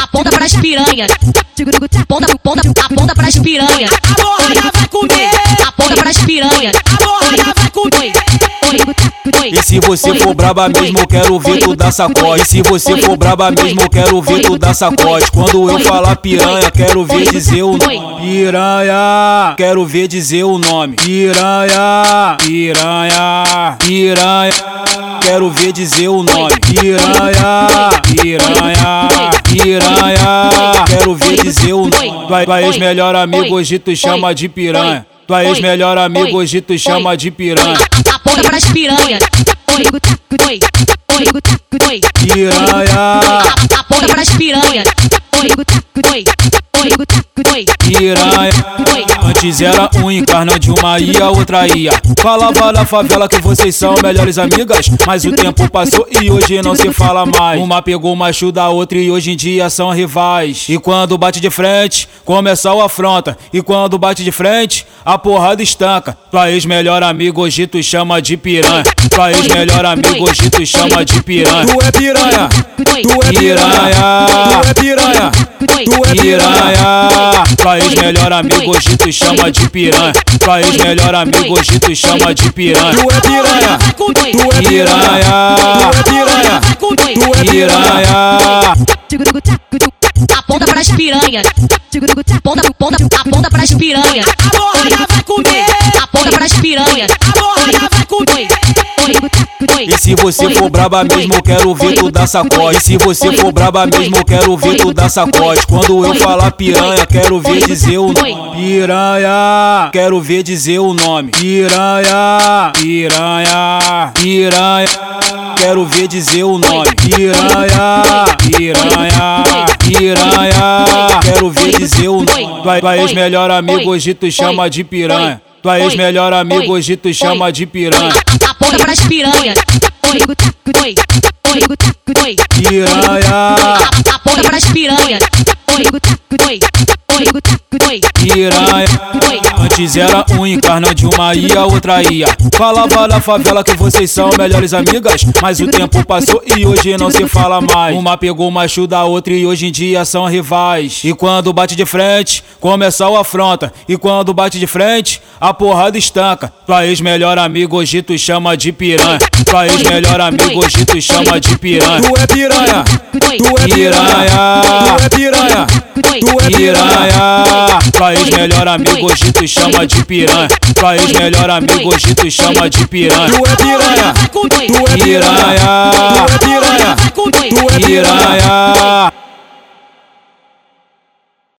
Aponta para as piranha. Aponta para as piranha. A borracha vai comer. Aponta para as piranha. A borracha vai comer. E se você for braba mesmo, eu quero ver tu dar sacode. E se você for braba mesmo, eu quero ver tu dar sacode. Quando eu falar piranha, quero ver dizer o nome. Piranha, quero ver dizer o nome. Piranha, piranha, piranha, quero ver dizer o nome. Piranha, piranha, piranha, quero ver dizer o nome. Tua ex-melhor amigo hoje tu chama de piranha. Tua ex-melhor amigo hoje tu chama de piranha. Aponta para as piranha. Piranha. Aponta para as piranha. Piranha. Antes era encarna de uma ia, outra ia. Falava da favela que vocês são melhores amigas, mas o tempo passou e hoje não se fala mais. Uma pegou o macho da outra e hoje em dia são rivais. E quando bate de frente, começa o afronta. E quando bate de frente, a porrada estanca. Tua ex-melhor amigo hoje tu chama de piranha. Tua ex-melhor amigo hoje tu chama de piranha. Tu é piranha, tu é piranha, tu é piranha, tu é piranha. Tua ex-melhor amigo hoje tu chama de piranha. Tua ex-melhor amigo hoje tu chama de piranha. Tu é piranha, tu é piranha, tu é piranha. Aponta para as piranha. Aponta para as piranha. A borracha vai comer. Aponta para as piranha. A borracha vai comer. E se você for braba mesmo, eu quero ver tu dar sacode. E se você for braba mesmo, eu quero ver tu dar sacode. Quando eu falar piranha, quero ver dizer o nome. Piranha, quero ver dizer o nome. Piranha, piranha, piranha, quero ver dizer o nome. Piranha, piranha, piranha, quero ver dizer o nome. Tua ex-melhor amigo hoje tu chama de piranha. Tua ex-melhor amigo hoje tu chama de piranha. Aponta para as piranha. Piranha. Aponta para as piranha. Piranha. Antes era encarna de uma ia, outra ia. Falava da favela que vocês são melhores amigas, mas o tempo passou e hoje não se fala mais. Uma pegou o macho da outra e hoje em dia são rivais. E quando bate de frente, começa o afronta. E quando bate de frente, a porrada estanca. Tua ex-melhor amigo hoje tu chama de piranha. Tua ex-melhor amigo hoje tu chama de piranha. Tu é piranha, tu é piranha, tu é piranha, tu é piranha. Tua ex-melhor amigo hoje tu chama de piranha. Tua ex-melhor amigo hoje tu chama de piranha. Tu é piranha, tu é piranha, tu é piranha, tu é piranha.